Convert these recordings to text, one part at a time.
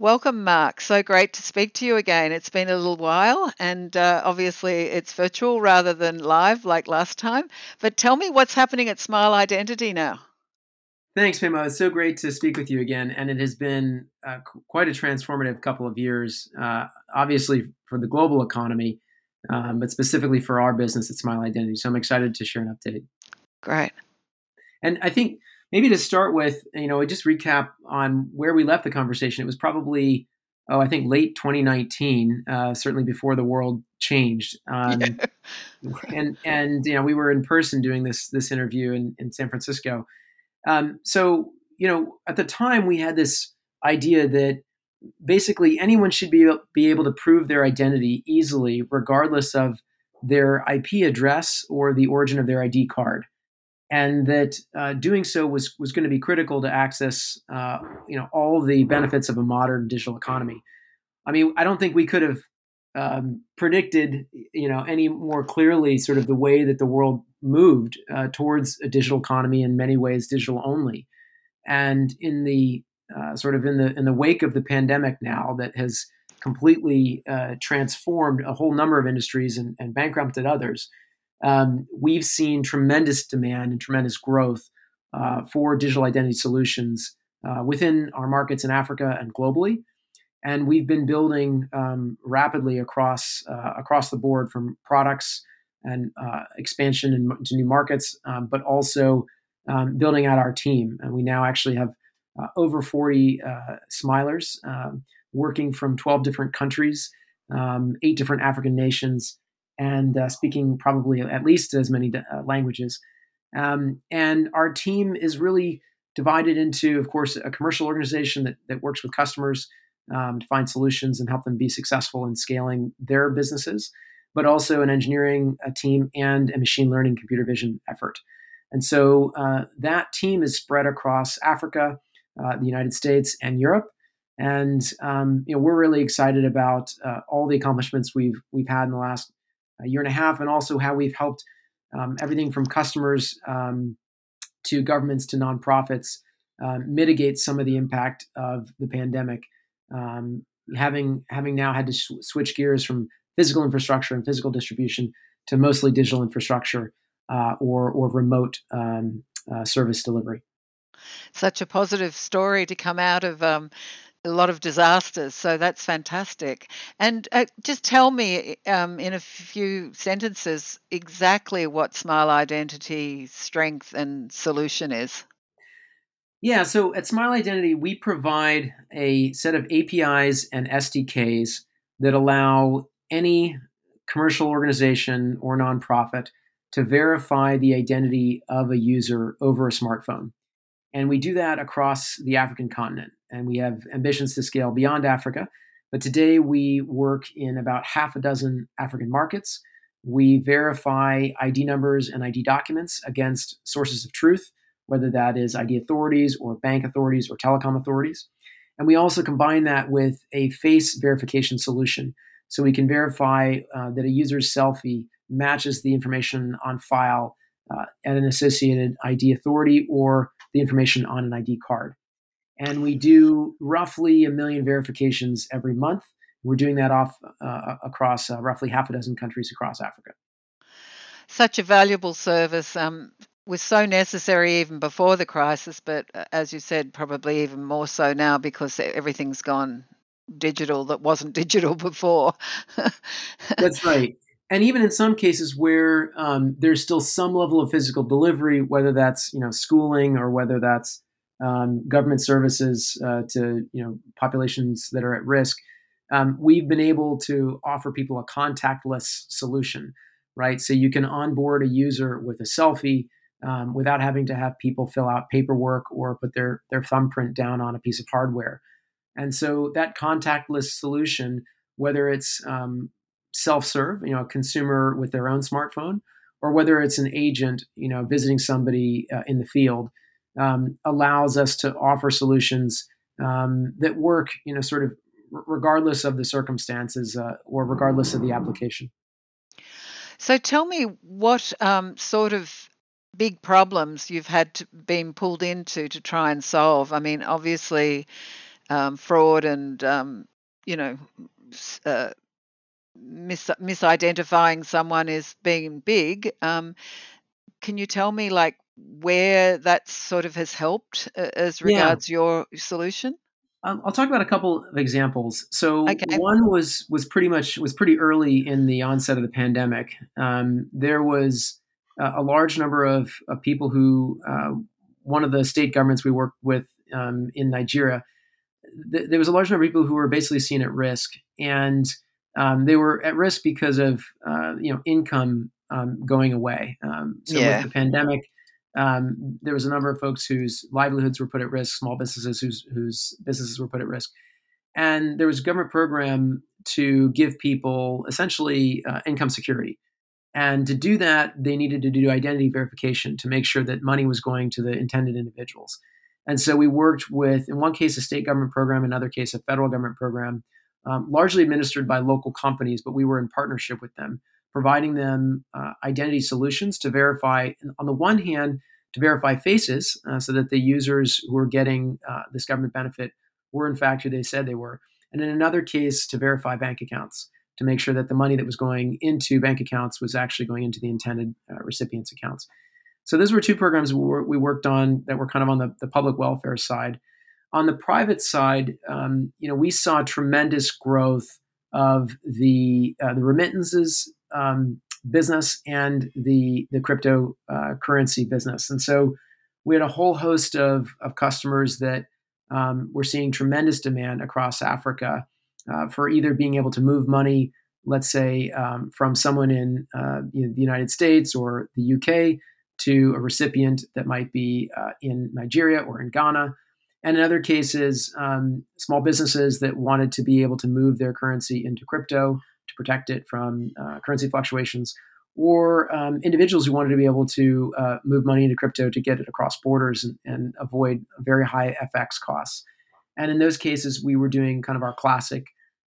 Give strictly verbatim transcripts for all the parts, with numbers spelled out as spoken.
Welcome, Mark. So great to speak to you again. It's been a little while, and uh, obviously it's virtual rather than live like last time. But tell me what's happening at Smile Identity now. Thanks, Pema. It's so great to speak with you again, and it has been uh, quite a transformative couple of years, uh, obviously for the global economy, um, but specifically for our business at Smile Identity. So I'm excited to share an update. Great. And I think maybe to start with, you know, just recap on where we left the conversation. It was probably, oh, I think late twenty nineteen, uh, certainly before the world changed. Um, yeah. and, and, you know, we were in person doing this, this interview in, in San Francisco. Um, so, you know, at the time we had this idea that basically anyone should be able, be able to prove their identity easily, regardless of their I P address or the origin of their I D card, and that uh, doing so was was going to be critical to access, uh, you know, all the benefits of a modern digital economy. I mean, I don't think we could have um, predicted, you know, any more clearly sort of the way that the world moved uh, towards a digital economy, in many ways digital only. And in the uh, sort of in the in the wake of the pandemic now, that has completely uh, transformed a whole number of industries and, and bankrupted others, um, we've seen tremendous demand and tremendous growth uh, for digital identity solutions uh, within our markets in Africa and globally. And we've been building um, rapidly across uh, across the board, from products and uh, expansion into new markets, um, but also um, building out our team. And we now actually have uh, over forty uh, Smilers um, working from twelve different countries, um, eight different African nations, and uh, speaking probably at least as many uh, languages. Um, and our team is really divided into, of course, a commercial organization that, that works with customers um, to find solutions and help them be successful in scaling their businesses, but also an engineering a team and a machine learning computer vision effort. And so uh, that team is spread across Africa, uh, the United States, and Europe. And um, you know, we're really excited about uh, all the accomplishments we've we've had in the last year and a half, and also how we've helped um, everything from customers um, to governments to nonprofits uh, mitigate some of the impact of the pandemic. Um, having having now had to sh- switch gears from physical infrastructure and physical distribution to mostly digital infrastructure uh, or, or remote um, uh, service delivery. Such a positive story to come out of um, a lot of disasters. So that's fantastic. And uh, just tell me um, in a few sentences exactly what Smile Identity's strength and solution is. Yeah, so at Smile Identity, we provide a set of A P Is and S D Ks that allow any commercial organization or nonprofit to verify the identity of a user over a smartphone. And we do that across the African continent. And we have ambitions to scale beyond Africa. But today we work in about half a dozen African markets. We verify I D numbers and I D documents against sources of truth, whether that is I D authorities or bank authorities or telecom authorities. And we also combine that with a face verification solution. So we can verify uh, that a user's selfie matches the information on file uh, at an associated I D authority or the information on an I D card. And we do roughly a million verifications every month. We're doing that off uh, across uh, roughly half a dozen countries across Africa. Such a valuable service. Um was so necessary even before the crisis, but as you said, probably even more so now because everything's gone digital that wasn't digital before. That's right. And even in some cases where um, there's still some level of physical delivery, whether that's, you know, schooling or whether that's um, government services uh, to, you know, populations that are at risk, um, we've been able to offer people a contactless solution, right? So you can onboard a user with a selfie um, without having to have people fill out paperwork or put their, their thumbprint down on a piece of hardware. And so that contactless solution, whether it's um, self-serve, you know, a consumer with their own smartphone, or whether it's an agent, you know, visiting somebody uh, in the field, um, allows us to offer solutions um, that work, you know, sort of r- regardless of the circumstances uh, or regardless of the application. So tell me what um, sort of big problems you've had to, been pulled into to try and solve. I mean, obviously, um, fraud and, um, you know, uh, mis misidentifying someone as being big. Um, can you tell me, like, where that sort of has helped uh, as regards yeah. your solution? I'll talk about a couple of examples. So okay. one was was pretty much was pretty early in the onset of the pandemic. Um, there was a, a large number of, of people who uh, one of the state governments we worked with um, in Nigeria. Th there was a large number of people who were basically seen at risk, and um, they were at risk because of uh, you know income um, going away. Um, so yeah. with the pandemic. Um, there was a number of folks whose livelihoods were put at risk, small businesses whose, whose businesses were put at risk. And there was a government program to give people essentially uh, income security. And to do that, they needed to do identity verification to make sure that money was going to the intended individuals. And so we worked with, in one case, a state government program, in another case, a federal government program, um, largely administered by local companies, but we were in partnership with them, providing them uh, identity solutions to verify, on the one hand, to verify faces uh, so that the users who were getting uh, this government benefit were in fact who they said they were. And in another case, to verify bank accounts, to make sure that the money that was going into bank accounts was actually going into the intended uh, recipients' accounts. So those were two programs we worked on that were kind of on the, the public welfare side. On the private side, um, you know, we saw tremendous growth of the, uh, the remittances Um, business and the the crypto uh, currency business, and so we had a whole host of of customers that um, were seeing tremendous demand across Africa uh, for either being able to move money, let's say, um, from someone in uh, you know, the United States or the U K to a recipient that might be uh, in Nigeria or in Ghana, and in other cases, um, small businesses that wanted to be able to move their currency into crypto to protect it from uh, currency fluctuations, or um, individuals who wanted to be able to uh, move money into crypto to get it across borders and, and avoid very high F X costs. And in those cases, we were doing kind of our classic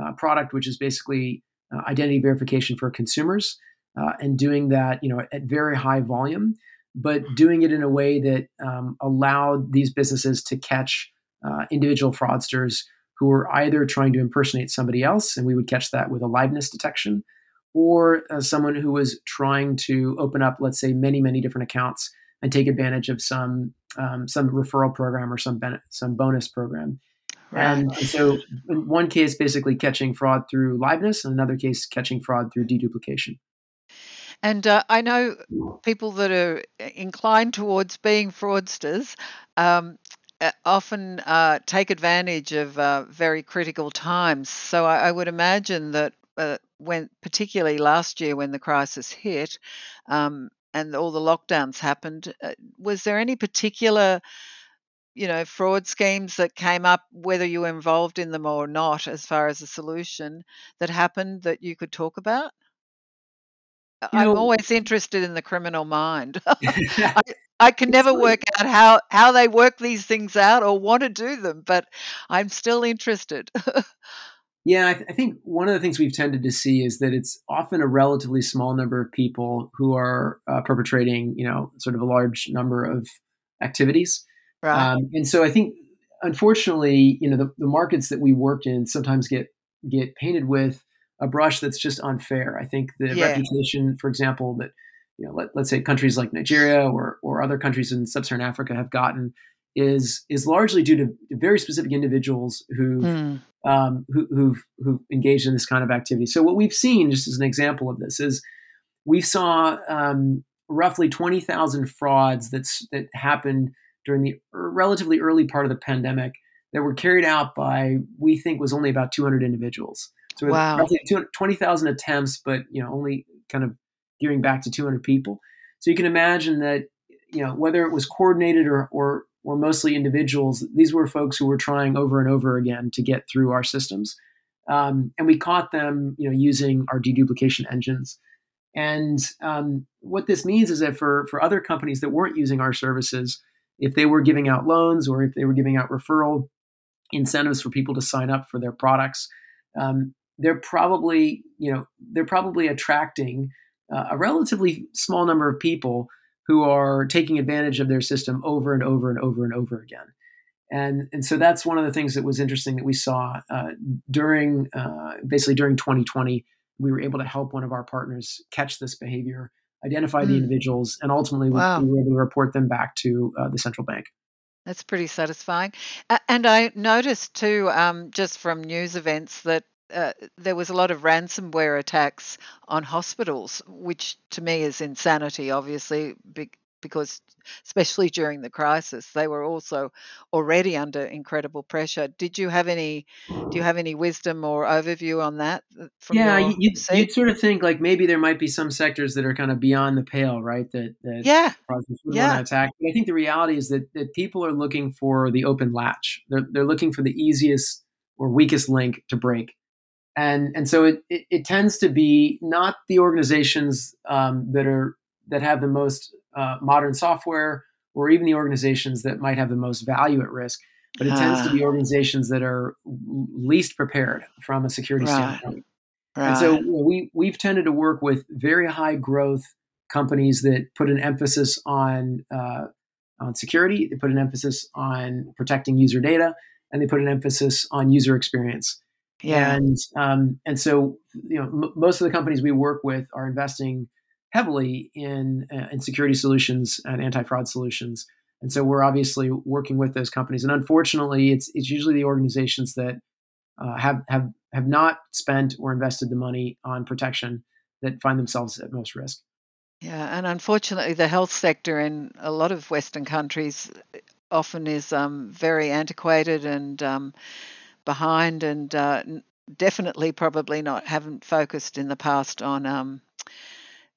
uh, product, which is basically uh, identity verification for consumers, uh, and doing that, you know, at very high volume, but doing it in a way that um, allowed these businesses to catch uh, individual fraudsters who were either trying to impersonate somebody else, and we would catch that with a liveness detection, or uh, someone who was trying to open up, let's say, many, many different accounts and take advantage of some um, some referral program or some some bonus program. Right. And so in one case, basically catching fraud through liveness, and another case, catching fraud through deduplication. And uh, I know people that are inclined towards being fraudsters um, often uh, take advantage of uh, very critical times. So I, I would imagine that uh, when, particularly last year when the crisis hit um, and all the lockdowns happened, uh, was there any particular, you know, fraud schemes that came up, whether you were involved in them or not, as far as a solution that happened that you could talk about? You know, I'm always interested in the criminal mind. I, I can never work out how, how they work these things out or want to do them, but I'm still interested. yeah, I, th I think one of the things we've tended to see is that it's often a relatively small number of people who are uh, perpetrating, you know, sort of a large number of activities. Right. Um, and so I think, unfortunately, you know, the, the markets that we worked in sometimes get get painted with a brush that's just unfair. I think the yeah. reputation, for example, that, you know, let, let's say countries like Nigeria or, or other countries in Sub-Saharan Africa have gotten is is largely due to very specific individuals who've, mm. um, who, who've, who've engaged in this kind of activity. So what we've seen, just as an example of this, is we saw um, roughly twenty thousand frauds that's, that happened during the relatively early part of the pandemic that were carried out by, we think, was only about two hundred individuals. So wow. roughly twenty thousand attempts, but, you know, only kind of gearing back to two hundred people. So you can imagine that, you know, whether it was coordinated or, or, or mostly individuals, these were folks who were trying over and over again to get through our systems. Um, and we caught them, you know, using our deduplication engines. And um, what this means is that for, for other companies that weren't using our services, if they were giving out loans or if they were giving out referral incentives for people to sign up for their products, um, they're probably, you know, they're probably attracting uh, a relatively small number of people who are taking advantage of their system over and over and over and over again. And and so that's one of the things that was interesting that we saw uh, during, uh, basically during twenty twenty, we were able to help one of our partners catch this behavior, identify mm. the individuals, and ultimately wow. we were able to report them back to uh, the central bank. That's pretty satisfying. And I noticed too, um, just from news events, that Uh, there was a lot of ransomware attacks on hospitals, which to me is insanity, obviously, be- because especially during the crisis, they were also already under incredible pressure. Did you have any, do you have any wisdom or overview on that? From yeah, your you'd, you'd sort of think like maybe there might be some sectors that are kind of beyond the pale, right? That, that yeah. process would yeah. want to attack. But I think the reality is that, that people are looking for the open latch. They're, they're looking for the easiest or weakest link to break. And and so it, it, it tends to be not the organizations um, that are that have the most uh, modern software, or even the organizations that might have the most value at risk, but it uh, tends to be organizations that are least prepared from a security right, standpoint. Right. And so we we've tended to work with very high growth companies that put an emphasis on uh, on security, they put an emphasis on protecting user data, and they put an emphasis on user experience. Yeah. And, um, and so, you know, m- most of the companies we work with are investing heavily in, uh, in security solutions and anti-fraud solutions. And so we're obviously working with those companies. And unfortunately, it's, it's usually the organizations that, uh, have, have, have not spent or invested the money on protection that find themselves at most risk. Yeah. And unfortunately, the health sector in a lot of Western countries often is, um, very antiquated and, um, behind and uh, definitely probably not haven't focused in the past on um,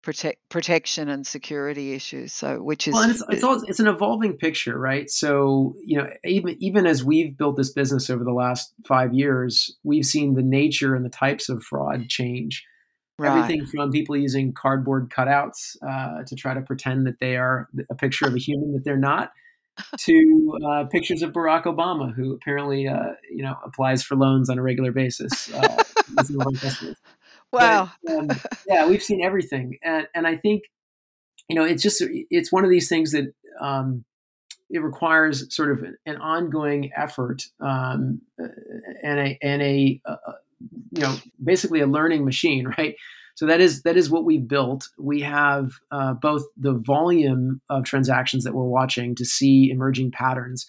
protect, protection and security issues. So which is well, and it's it's, all, it's an evolving picture, right? So you know, even even as we've built this business over the last five years, we've seen the nature and the types of fraud change. Right. Everything from people using cardboard cutouts uh, to try to pretend that they are a picture of a human that they're not, to uh, pictures of Barack Obama, who apparently, uh, you know, applies for loans on a regular basis. Uh, wow. But, um, yeah, we've seen everything. And and I think, you know, it's just, it's one of these things that um, it requires sort of an, an ongoing effort um, and a, and a uh, you know, basically a learning machine, right? So that is that is what we built. We have uh, both the volume of transactions that we're watching to see emerging patterns,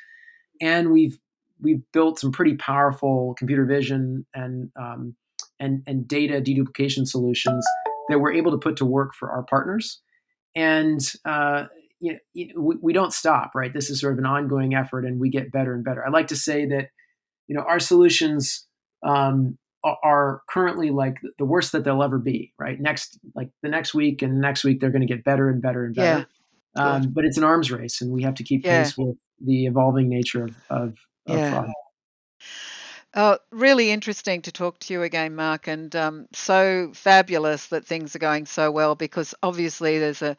and we've we've built some pretty powerful computer vision and um, and and data deduplication solutions that we're able to put to work for our partners. And uh, you know, we, we don't stop, right? This is sort of an ongoing effort, and we get better and better. I like to say that you know our solutions. Um, are currently like the worst that they'll ever be, right? Next, like the next week and next week, they're going to get better and better and better. Yeah. Um, yeah. But it's an arms race, and we have to keep yeah. pace with the evolving nature of, of, of yeah. fraud. Oh, really interesting to talk to you again, Mark, and um, so fabulous that things are going so well, because obviously there's a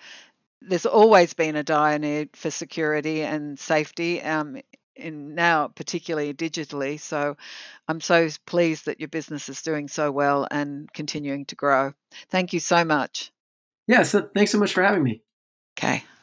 there's always been a dire need for security and safety um in now, particularly digitally. So I'm so pleased that your business is doing so well and continuing to grow. Thank you so much. Yeah, so thanks so much for having me. Okay.